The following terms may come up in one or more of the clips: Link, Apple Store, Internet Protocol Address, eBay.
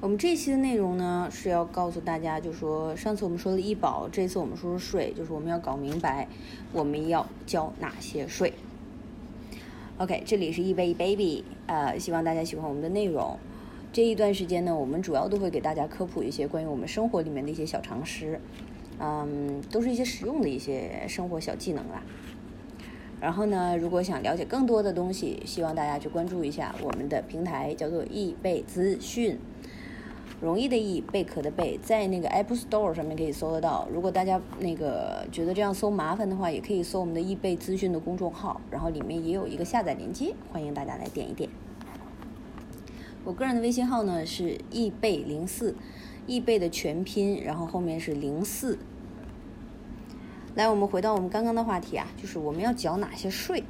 我们这一期的内容呢是要告诉大家，就说上次我们说了医保，这次我们说说税，就是我们要搞明白我们要交哪些税。 OK， 这里是eBay Baby， 希望大家喜欢我们的内容。这一段时间呢，我们主要都会给大家科普一些关于我们生活里面的一些小常识，都是一些实用的一些生活小技能啦。然后呢，如果想了解更多的东西，希望大家去关注一下我们的平台，叫做eBay资讯，容易的易，贝壳的贝，在那个 Apple Store 上面可以搜得到。如果大家那个觉得这样搜麻烦的话，也可以搜我们的eBay资讯的公众号，然后里面也有一个下载链接，欢迎大家来点一点。我个人的微信号呢是eBay04，eBay的全拼，然后后面是04。来，我们回到我们刚刚的话题啊，就是我们要缴哪些税。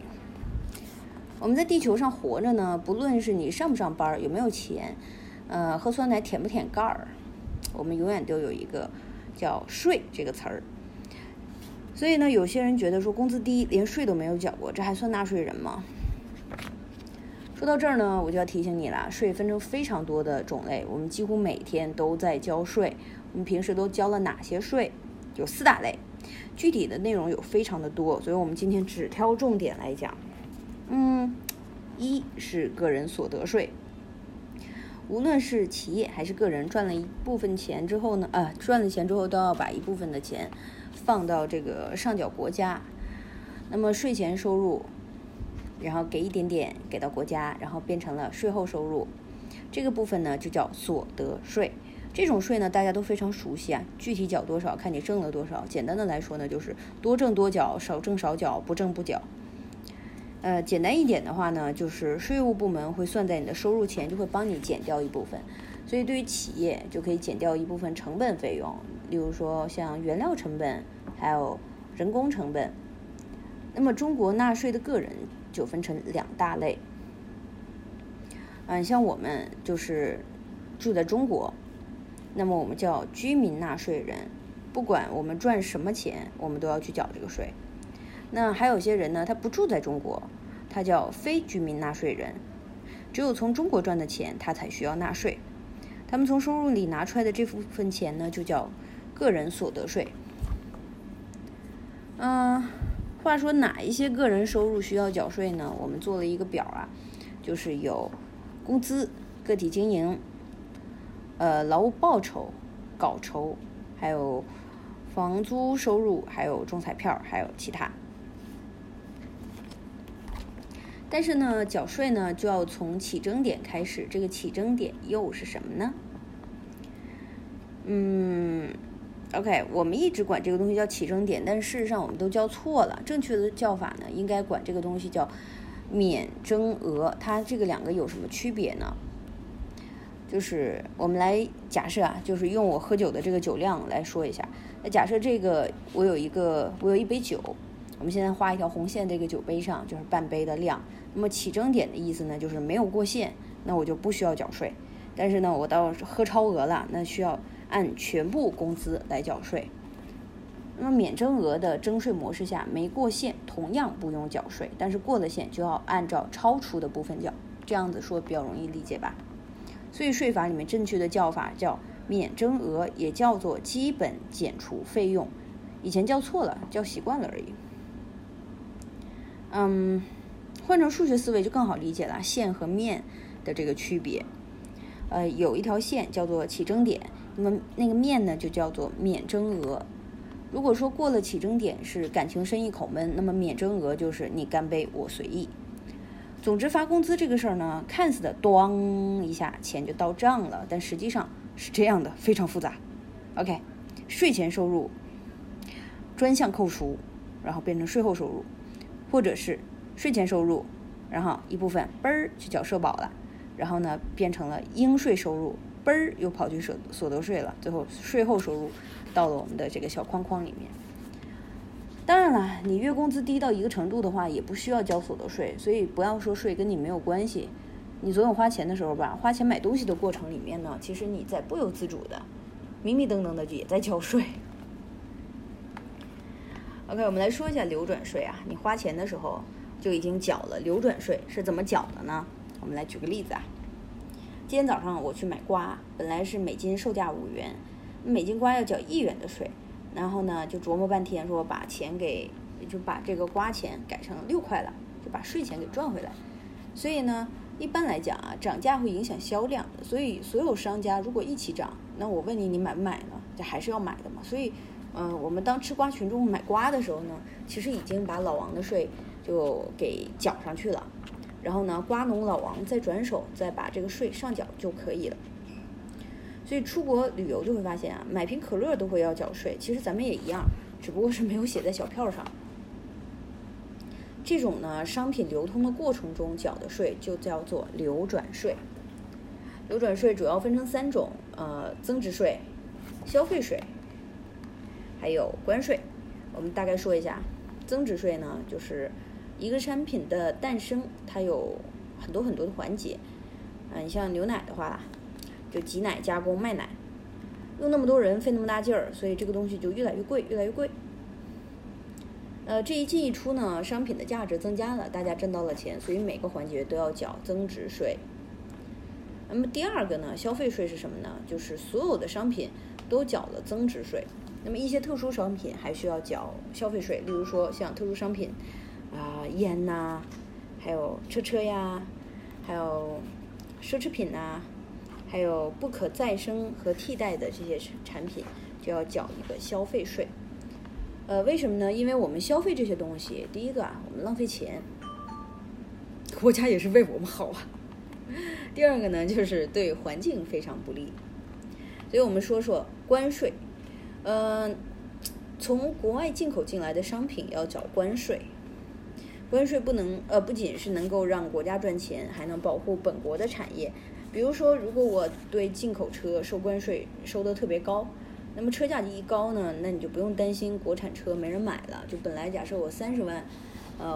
我们在地球上活着呢，不论是你上不上班，有没有钱，喝酸奶舔不舔盖儿，我们永远都有一个叫税这个词儿。所以呢，有些人觉得说工资低，连税都没有缴过，这还算纳税人吗？说到这儿呢，我就要提醒你啦，税分成非常多的种类，我们几乎每天都在交税。我们平时都交了哪些税？有4大类，具体的内容有非常的多，所以我们今天只挑重点来讲。一是个人所得税。无论是企业还是个人，赚了一部分钱之后呢，赚了钱之后都要把一部分的钱放到这个上缴国家，那么税前收入，然后给一点点给到国家，然后变成了税后收入，这个部分呢就叫所得税。这种税呢大家都非常熟悉啊，具体缴多少看你挣了多少。简单的来说呢，就是多挣多缴，少挣少缴，不挣不缴。简单一点的话呢，就是税务部门会算在你的收入前，就会帮你减掉一部分。所以对于企业就可以减掉一部分成本费用，例如说像原料成本，还有人工成本。那么中国纳税的个人就分成2大类，像我们就是住在中国，那么我们叫居民纳税人，不管我们赚什么钱，我们都要去缴这个税。那还有些人呢，他不住在中国，他叫非居民纳税人，只有从中国赚的钱他才需要纳税，他们从收入里拿出来的这部分钱呢就叫个人所得税。话说哪一些个人收入需要缴税呢？我们做了一个表啊，就是有工资、个体经营、劳务报酬、稿酬，还有房租收入，还有中彩票，还有其他。但是呢，缴税呢就要从起征点开始，这个起征点又是什么呢？OK， 我们一直管这个东西叫起征点，但事实上我们都叫错了。正确的叫法呢，应该管这个东西叫免征额。它这个2个有什么区别呢？就是我们来假设啊，就是用我喝酒的这个酒量来说一下。那假设这个我有一杯酒。我们现在画一条红线，这个酒杯上就是半杯的量。那么起征点的意思呢，就是没有过线，那我就不需要缴税。但是呢，我到喝超额了，那需要按全部工资来缴税。那么免征额的征税模式下，没过线同样不用缴税，但是过了线就要按照超出的部分缴。这样子说比较容易理解吧？所以税法里面正确的叫法叫免征额，也叫做基本减除费用。以前叫错了，叫习惯了而已。换成数学思维就更好理解了，线和面的这个区别。有一条线叫做起征点，那么那个面呢就叫做免征额。如果说过了起征点是感情深一口闷，那么免征额就是你干杯我随意。总之发工资这个事儿呢，看似的咚一下钱就到账了，但实际上是这样的，非常复杂。OK， 税前收入专项扣除，然后变成税后收入。或者是税前收入，然后一部分去缴社保了，然后呢变成了应税收入，又跑去所得税了，最后税后收入到了我们的这个小框框里面。当然了，你月工资低到一个程度的话，也不需要交所得税，所以不要说税跟你没有关系。你总有花钱的时候吧，花钱买东西的过程里面呢，其实你在不由自主的迷迷瞪瞪的也在交税。OK， 我们来说一下流转税啊。你花钱的时候就已经缴了流转税，是怎么缴的呢？我们来举个例子啊。今天早上我去买瓜，本来是每斤售价5元，每斤瓜要缴1元的税，然后呢就琢磨半天说把钱给，就把这个瓜钱改成6块了，就把税钱给赚回来。所以呢一般来讲啊，涨价会影响销量，所以所有商家如果一起涨，那我问你，你买不买呢？这还是要买的嘛。所以我们当吃瓜群众买瓜的时候呢，其实已经把老王的税就给缴上去了，然后呢瓜农老王再转手再把这个税上缴就可以了。所以出国旅游就会发现啊，买瓶可乐都会要缴税，其实咱们也一样，只不过是没有写在小票上。这种呢商品流通的过程中缴的税就叫做流转税。流转税主要分成3种，增值税、消费税还有关税。我们大概说一下，增值税呢就是一个产品的诞生，它有很多的环节。你像牛奶的话，就挤奶加工卖奶，用那么多人费那么大劲儿，所以这个东西就越来越贵。这一进一出呢，商品的价值增加了，大家挣到了钱，所以每个环节都要缴增值税。那么第二个呢，消费税是什么呢？就是所有的商品都缴了增值税，那么一些特殊商品还需要缴消费税，例如说像特殊商品烟呐，还有车呀，还有奢侈品呐，还有不可再生和替代的这些产品就要缴一个消费税。为什么呢？因为我们消费这些东西，第一个啊，我们浪费钱，国家也是为我们好啊。第二个呢，就是对环境非常不利。所以我们说说关税。从国外进口进来的商品要缴关税。关税不仅是能够让国家赚钱，还能保护本国的产业。比如说，如果我对进口车收关税收得特别高，那么车价一高呢，那你就不用担心国产车没人买了。就本来假设我30万，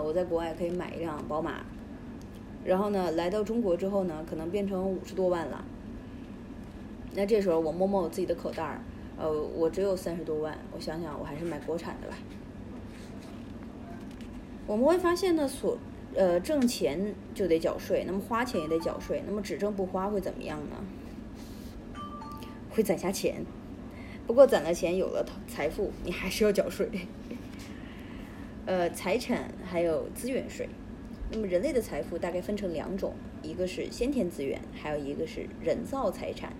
我在国外可以买一辆宝马，然后呢来到中国之后呢，可能变成50多万了。那这时候我摸摸我自己的口袋儿，我只有30多万，我想想我还是买国产的吧。我们会发现呢，挣钱就得缴税，那么花钱也得缴税，那么只挣不花会怎么样呢？会攒下钱，不过攒了钱有了财富，你还是要缴税。财产还有资源税。那么人类的财富大概分成2种，一个是先天资源，还有一个是人造财产。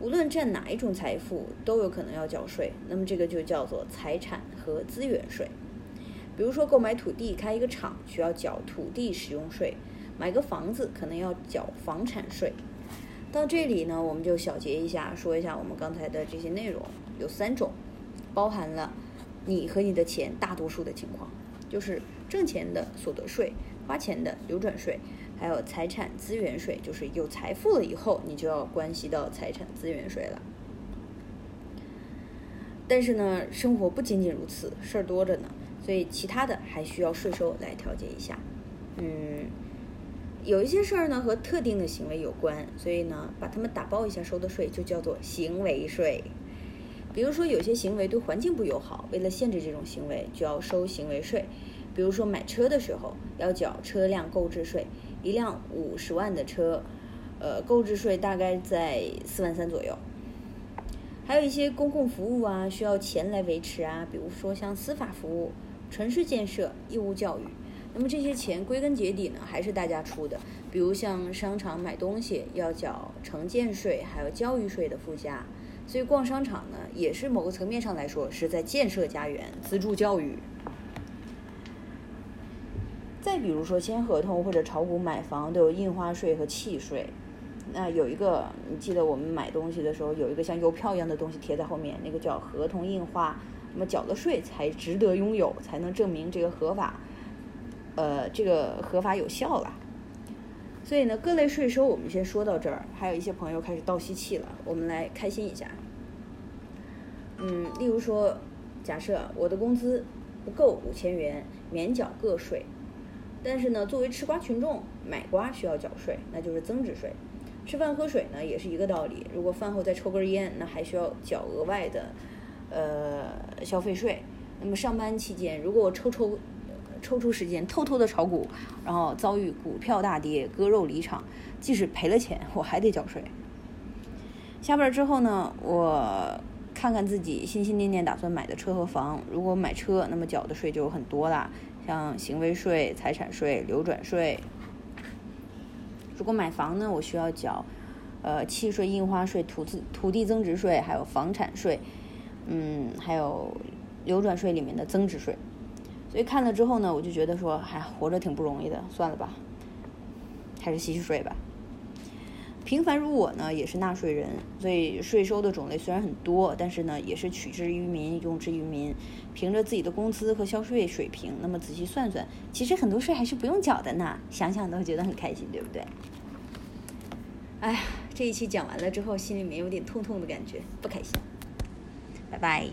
无论占哪一种财富都有可能要缴税，那么这个就叫做财产和资源税。比如说购买土地开一个厂需要缴土地使用税，买个房子可能要缴房产税。到这里呢，我们就小结一下，说一下我们刚才的这些内容，有3种，包含了你和你的钱大多数的情况，就是挣钱的所得税，花钱的流转税，还有财产资源税，就是有财富了以后你就要关系到财产资源税了。但是呢，生活不仅仅如此，事儿多着呢，所以其他的还需要税收来调节一下。有一些事儿呢和特定的行为有关，所以呢把它们打包一下收的税就叫做行为税。比如说有些行为对环境不友好，为了限制这种行为就要收行为税。比如说买车的时候要缴车辆购置税，一辆50万的车，购置税大概在4万3左右。还有一些公共服务啊，需要钱来维持啊，比如说像司法服务、城市建设、义务教育。那么这些钱归根结底呢，还是大家出的。比如像商场买东西要缴城建税，还有教育税的附加。所以逛商场呢，也是某个层面上来说是在建设家园、资助教育。再比如说签合同或者炒股买房都有印花税和契税。那有一个，你记得我们买东西的时候有一个像邮票一样的东西贴在后面，那个叫合同印花。那么缴的税才值得拥有，才能证明这个合法，有效了。所以呢，各类税收我们先说到这儿。还有一些朋友开始倒吸气了，我们来开心一下。例如说，假设我的工资不够5000元，免缴个税。但是呢，作为吃瓜群众，买瓜需要缴税，那就是增值税。吃饭喝水呢也是一个道理，如果饭后再抽根烟，那还需要缴额外的消费税。那么上班期间，如果我抽出时间偷偷的炒股，然后遭遇股票大跌割肉离场，即使赔了钱我还得缴税。下班之后呢，我看看自己心心念念打算买的车和房，如果买车那么缴的税就很多啦，像行为税、财产税、流转税。如果买房呢，我需要缴契税、印花税、土地增值税，还有房产税，还有流转税里面的增值税。所以看了之后呢，我就觉得说，活着挺不容易的，算了吧，还是吸取税吧。平凡如我呢，也是纳税人，所以税收的种类虽然很多，但是呢，也是取之于民，用之于民。凭着自己的工资和消费水平，那么仔细算算，其实很多税还是不用缴的呢。想想都觉得很开心，对不对？哎呀，这一期讲完了之后，心里面有点痛痛的感觉，不开心。拜拜。